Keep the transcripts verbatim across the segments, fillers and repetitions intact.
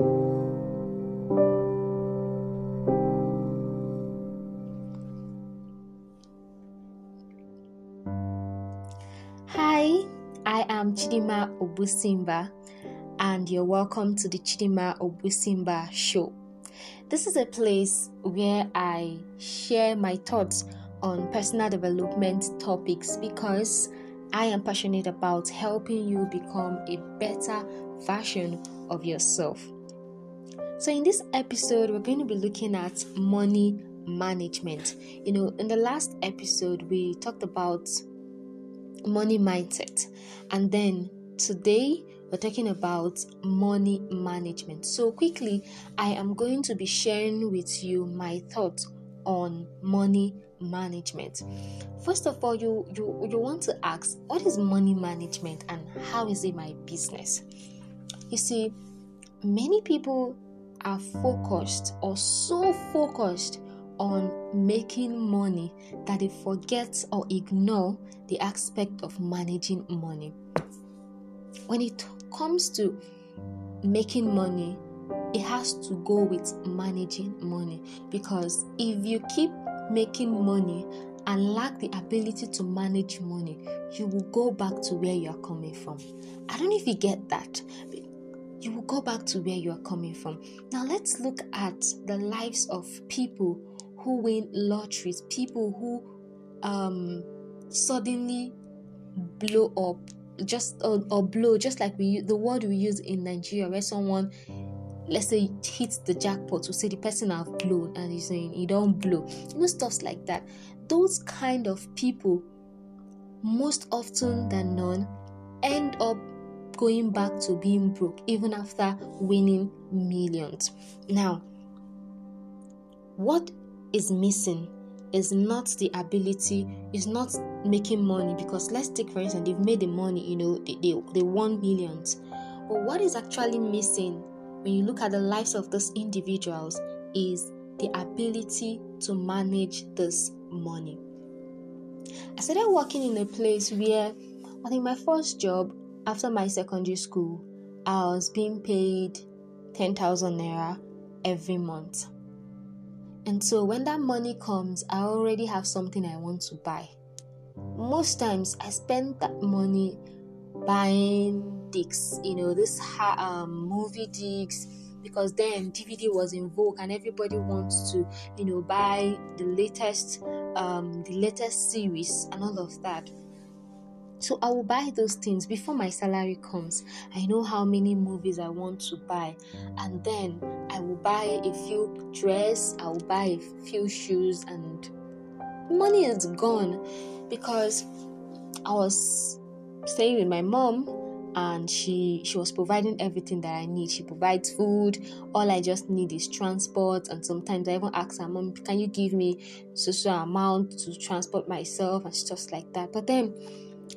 Hi, I am Chidinma Ogbusimba, and you're welcome to the Chidinma Ogbusimba Show. This is a place where I share my thoughts on personal development topics because I am passionate about helping you become a better version of yourself. So in this episode, we're going to be looking at money management. You know, in the last episode, we talked about money mindset, and then today we're talking about money management. So quickly, I am going to be sharing with you my thoughts on money management. First of all, you you you want to ask, what is money management and how is it my business? You see, many people are focused or so focused on making money that they forget or ignore the aspect of managing money. When it comes to making money, it has to go with managing money, because if you keep making money and lack the ability to manage money, you will go back to where you are coming from. I don't know if you get that. You will go back to where you are coming from. Now let's look at the lives of people who win lotteries, people who um, suddenly blow up, just or, or blow, just like we the word we use in Nigeria, where someone, let's say, hits the jackpot, we say the person have blown, and he's saying he don't blow. You know, stuffs like that. Those kind of people, most often than none, end up going back to being broke even after winning millions. Now, what is missing is not the ability, is not making money, because let's take for instance, they've made the money, you know, they, they, they won millions. But what is actually missing when you look at the lives of those individuals is the ability to manage this money. I started working in a place where, I think my first job after my secondary school, I was being paid ten thousand naira every month. And so when that money comes, I already have something I want to buy. Most times, I spend that money buying discs, you know, this um, movie discs, because then D V D was in vogue and everybody wants to, you know, buy the latest, um, the latest series and all of that. So I will buy those things before my salary comes. I know how many movies I want to buy. And then I will buy a few dress, I will buy a few shoes, and money is gone, because I was staying with my mom and she, she was providing everything that I need. She provides food. All I just need is transport. And sometimes I even ask her, Mom, can you give me so so amount to transport myself and stuff like that? But then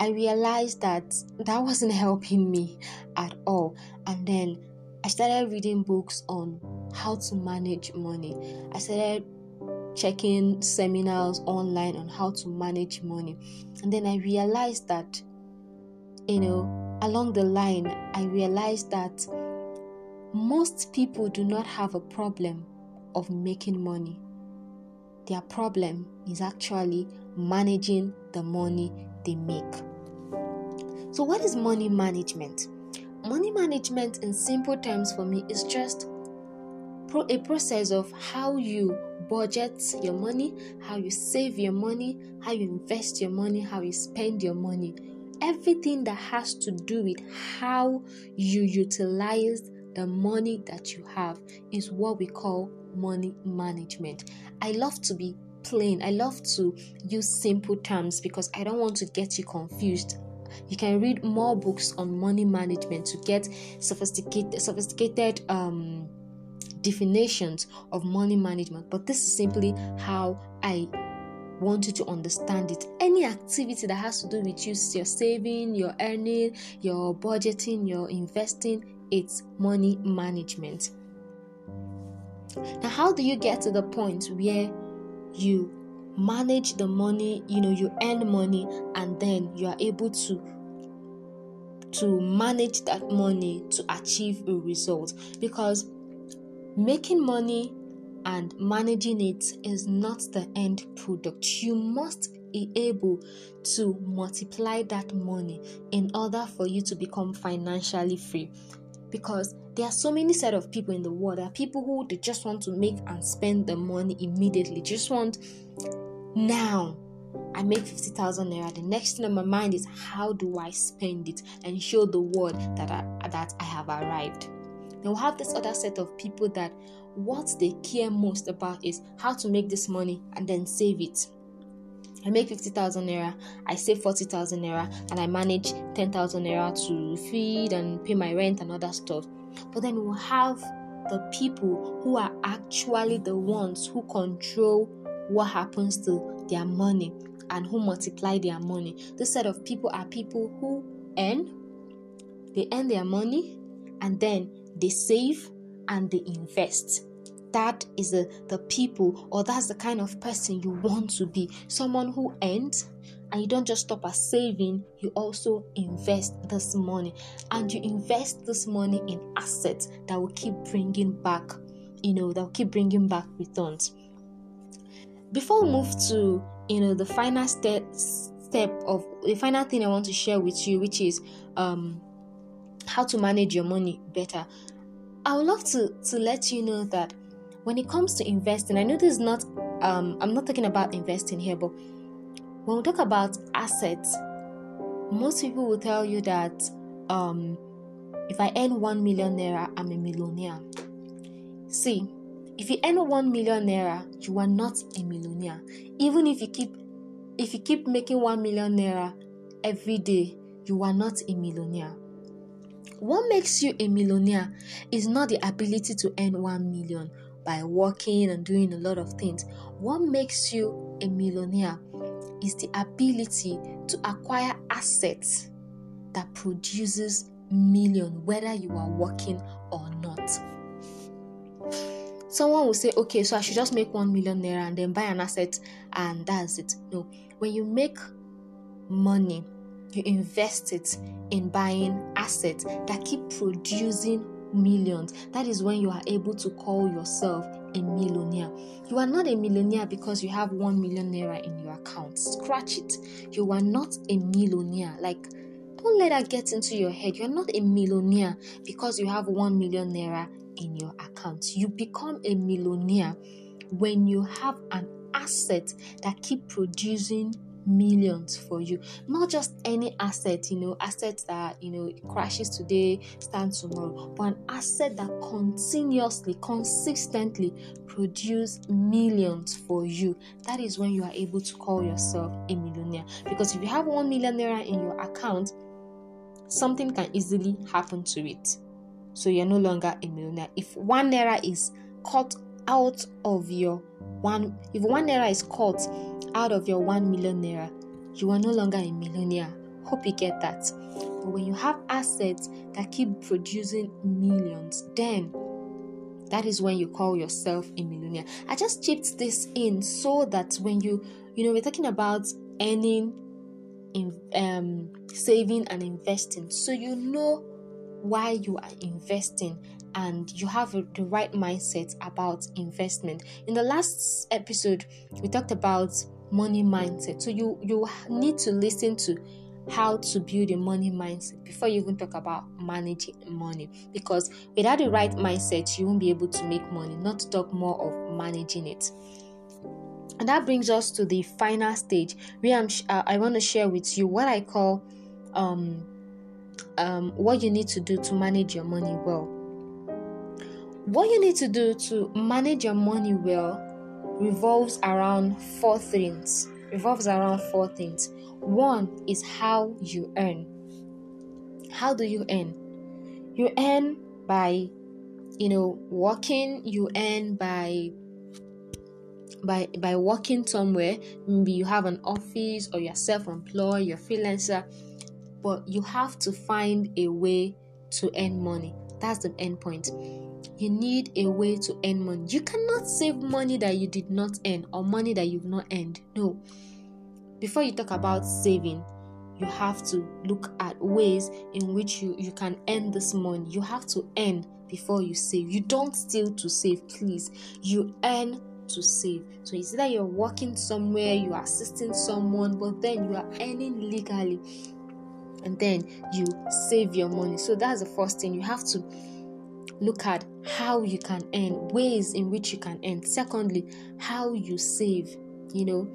I realized that that wasn't helping me at all. And then I started reading books on how to manage money. I started checking seminars online on how to manage money. And then I realized that, you know, along the line, I realized that most people do not have a problem of making money. Their problem is actually managing the money they make. So what is money management? Money management in simple terms for me is just pro- a process of how you budget your money, how you save your money, how you invest your money, how you spend your money. Everything that has to do with how you utilize the money that you have is what we call money management. I love to be plain. I love to use simple terms because I don't want to get you confused. You can read more books on money management to get sophisticated sophisticated um, definitions of money management, but this is simply how I want you to understand it. Any activity that has to do with you, your saving, your earning, your budgeting, your investing, it's money management. Now, how do you get to the point where you manage the money, you know, you earn money, and then you are able to to manage that money to achieve a result, because making money and managing it is not the end product. You must be able to multiply that money in order for you to become financially free, because there are so many set of people in the world. There are people who they just want to make and spend the money immediately. Just want now. I make fifty thousand naira. The next thing on my mind is, how do I spend it and show the world that I, that I have arrived. Then we'll have this other set of people that what they care most about is how to make this money and then save it. I make fifty thousand naira, I save forty thousand naira, and I manage ten thousand naira to feed and pay my rent and other stuff. But then we'll have the people who are actually the ones who control what happens to their money and who multiply their money. This set of people are people who earn, they earn their money, and then they save and they invest. That is the, the people, or that's the kind of person you want to be. Someone who earns, and you don't just stop at saving, you also invest this money. And you invest this money in assets that will keep bringing back, you know, that will keep bringing back returns. Before we move to, you know, the final step, step of the final thing I want to share with you, which is um, how to manage your money better, I would love to, to let you know that when it comes to investing, I know this is not, um, I'm not talking about investing here, but when we talk about assets, most people will tell you that um, if I earn one million naira, I'm a millionaire. See, if you earn one million naira, you are not a millionaire. Even if you keep if you keep making one million naira every day, you are not a millionaire. What makes you a millionaire is not the ability to earn one million by working and doing a lot of things. What makes you a millionaire is the ability to acquire assets that produces million, whether you are working or not. Someone will say, okay, so I should just make one million naira and then buy an asset and that's it. No, when you make money, you invest it in buying assets that keep producing millions. That is when you are able to call yourself a millionaire. You are not a millionaire because you have one million naira in your account. Scratch it. You are not a millionaire. Like, don't let that get into your head. You are not a millionaire because you have one million naira in your account. You become a millionaire when you have an asset that keep producing millions for you. Not just any asset, you know, assets that, you know, crashes today, stands tomorrow, but an asset that continuously, consistently produce millions for you. That is when you are able to call yourself a millionaire. Because if you have one million naira in your account, something can easily happen to it. So you're no longer a millionaire. If one naira is cut out of your one, if one naira is cut out of your one million naira, you are no longer a millionaire. Hope you get that. But when you have assets that keep producing millions, then that is when you call yourself a millionaire. I just chipped this in so that when you, you know, we're talking about earning, in, um, saving and investing, so you know why you are investing and you have a, the right mindset about investment. In the last episode, we talked about money mindset. So you, you need to listen to how to build a money mindset before you even talk about managing money. Because without the right mindset, you won't be able to make money, not to talk more of managing it. And that brings us to the final stage, where I'm, uh, I want to share with you what I call um, Um, what you need to do to manage your money well. What you need to do to manage your money well revolves around four things. Revolves around four things. One is how you earn. How do you earn? You earn by, you know, working. You earn by by by working somewhere. Maybe you have an office or you're self-employed, you're a freelancer. But you have to find a way to earn money. That's the end point. You need a way to earn money. You cannot save money that you did not earn or money that you've not earned. No. Before you talk about saving, you have to look at ways in which you, you can earn this money. You have to earn before you save. You don't steal to save, please. You earn to save. So it's either you're working somewhere, you are assisting someone, but then you are earning legally, and then you save your money. So that's the first thing. You have to look at how you can earn, ways in which you can earn. Secondly, how you save, you know.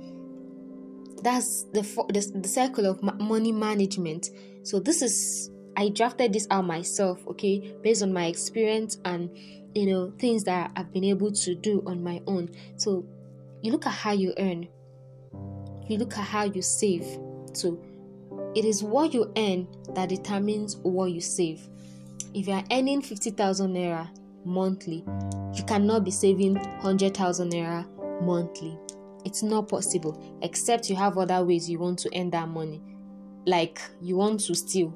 That's the, the, the circle of money management. So this is, I drafted this out myself, okay, based on my experience and, you know, things that I've been able to do on my own. So you look at how you earn. You look at how you save. So it is what you earn that determines what you save. If you are earning fifty thousand naira monthly, you cannot be saving one hundred thousand naira monthly. It's not possible, except you have other ways you want to earn that money, like you want to steal.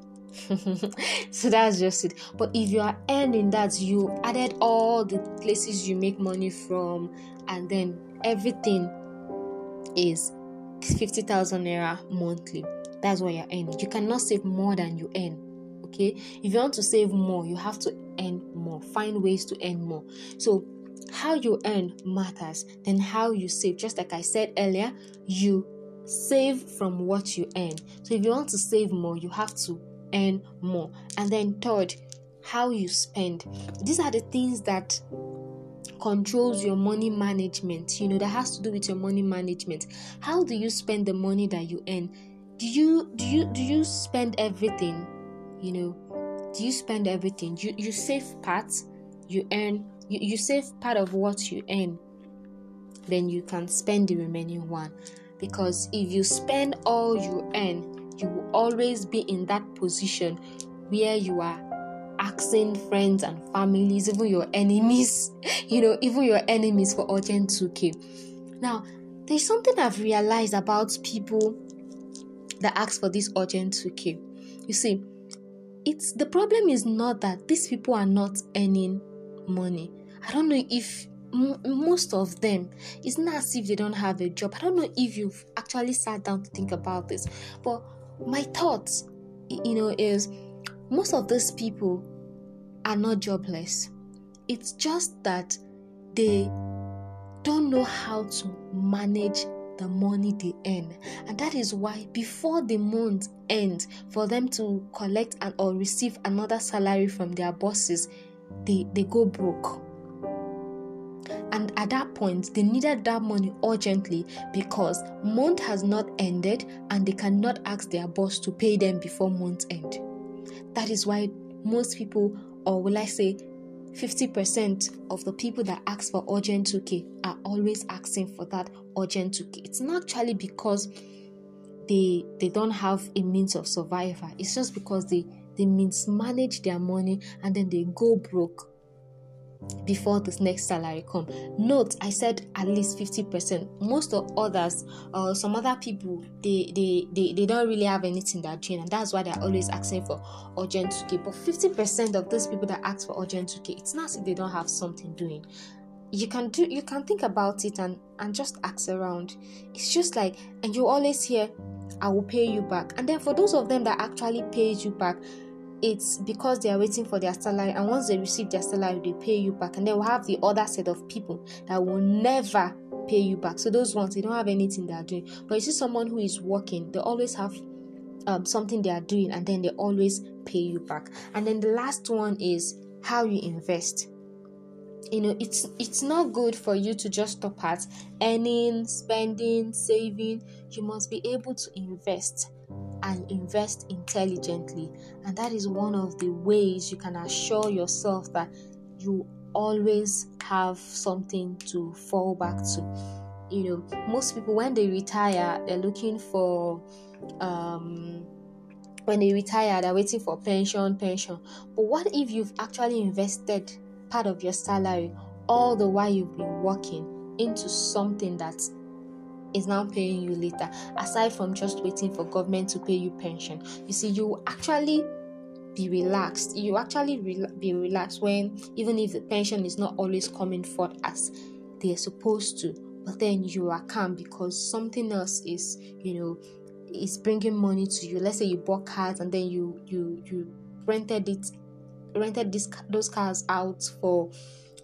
So that's just it. But if you are earning that, you added all the places you make money from, and then everything is fifty thousand naira monthly. That's what you're earning. You cannot save more than you earn. Okay, if you want to save more, you have to earn more. Find ways to earn more. So how you earn matters, then how you save. Just like I said earlier, you save from what you earn. So if you want to save more, you have to earn more. And then third, how you spend. These are the things that controls your money management, you know, that has to do with your money management. How do you spend the money that you earn? Do you do you do you spend everything? You know, do you spend everything? You you save part, you earn, you, you save part of what you earn, then you can spend the remaining one. Because if you spend all you earn, you will always be in that position where you are asking friends and families, even your enemies, you know, even your enemies for urgent two K. Now, there's something I've realized about people that ask for this urgent two K. You see, it's the problem is not that these people are not earning money. I don't know if m- most of them, it's not as if they don't have a job. I don't know if you've actually sat down to think about this, but my thoughts, you know, is most of these people are not jobless. It's just that they don't know how to manage the money they earn, and that is why before the month ends, for them to collect and or receive another salary from their bosses, they they go broke. And at that point, they needed that money urgently because month has not ended and they cannot ask their boss to pay them before month end. That is why most people, or will I say fifty percent of the people that ask for urgent two K are always asking for that urgent two K. It's not actually because they they don't have a means of survival. It's just because they, they mismanage their money and then they go broke before this next salary comes. Note, I said at least fifty percent. Most of others, uh, some other people, they, they, they, they don't really have anything that drain, and that's why they're always asking for urgent two K. But fifty percent of those people that ask for urgent two K, it's not as if they don't have something doing. You can do, you can think about it and, and just ask around. It's just like, and you always hear, I will pay you back. And then for those of them that actually pays you back, it's because they are waiting for their salary, and once they receive their salary, they pay you back. And they will have the other set of people that will never pay you back. So those ones, they don't have anything they are doing. But you see someone who is working, they always have um, something they are doing, and then they always pay you back. And then the last one is how you invest. You know, it's it's not good for you to just stop at earning, spending, saving. You must be able to invest, and invest intelligently. And that is one of the ways you can assure yourself that you always have something to fall back to. You know, most people, when they retire, they're looking for um when they retire they're waiting for pension pension. But what if you've actually invested part of your salary all the while you've been working into something that's is now paying you later, aside from just waiting for government to pay you pension? You see, you actually be relaxed. You actually re- be relaxed when, even if the pension is not always coming forth as they are supposed to, but then you are calm because something else is, you know, is bringing money to you. Let's say you bought cars and then you you you rented it, rented this those cars out for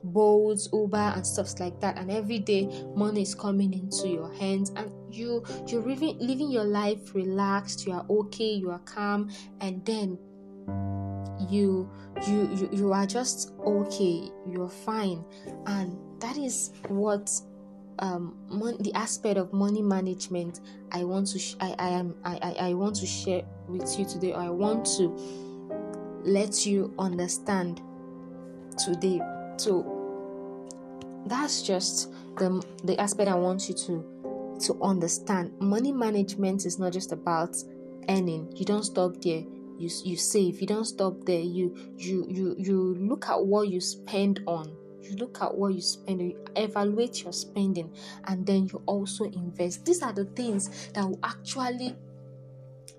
Bolt, Uber, and stuff like that. And every day, money is coming into your hands, and you you're living living your life relaxed. You are okay. You are calm, and then you you you you are just okay. You're fine, and that is what. Um, mon- the aspect of money management I want to sh- I, I am I, I, I want to share with you today, or I want to let you understand today. So that's just the the aspect I want you to to understand. Money management is not just about earning. You don't stop there. You you save. You don't stop there. You you you you look at what you spend on. You look at what you spend, you evaluate your spending, and then you also invest. These are the things that will actually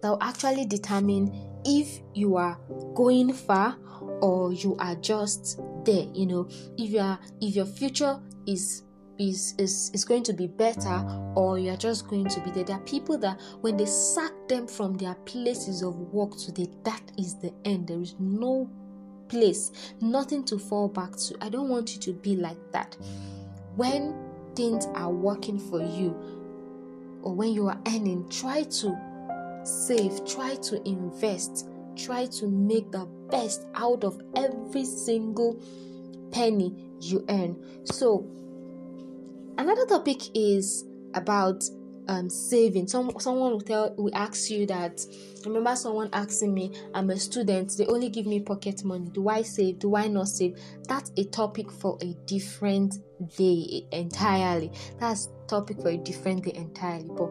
that will actually determine if you are going far or you are just there. You know, if you are if your future is is is, is going to be better or you are just going to be there. There are people that when they sack them from their places of work today, that is the end. There is no place, nothing to fall back to. I don't want you to be like that. When things are working for you or when you are earning, try to save, try to invest, try to make the best out of every single penny you earn. So another topic is about Um, saving. Some someone will tell, will ask you that. I remember someone asking me, "I'm a student. They only give me pocket money. Do I save? Do I not save?" That's a topic for a different day entirely. That's topic for a different day entirely. But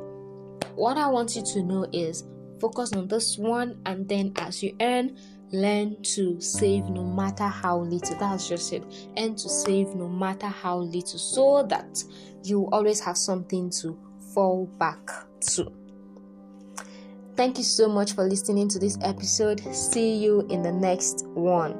what I want you to know is focus on this one, and then as you earn, learn to save no matter how little. That's just it. Learn to save no matter how little, so that you always have something to fall back to. Thank you so much for listening to this episode. See you in the next one.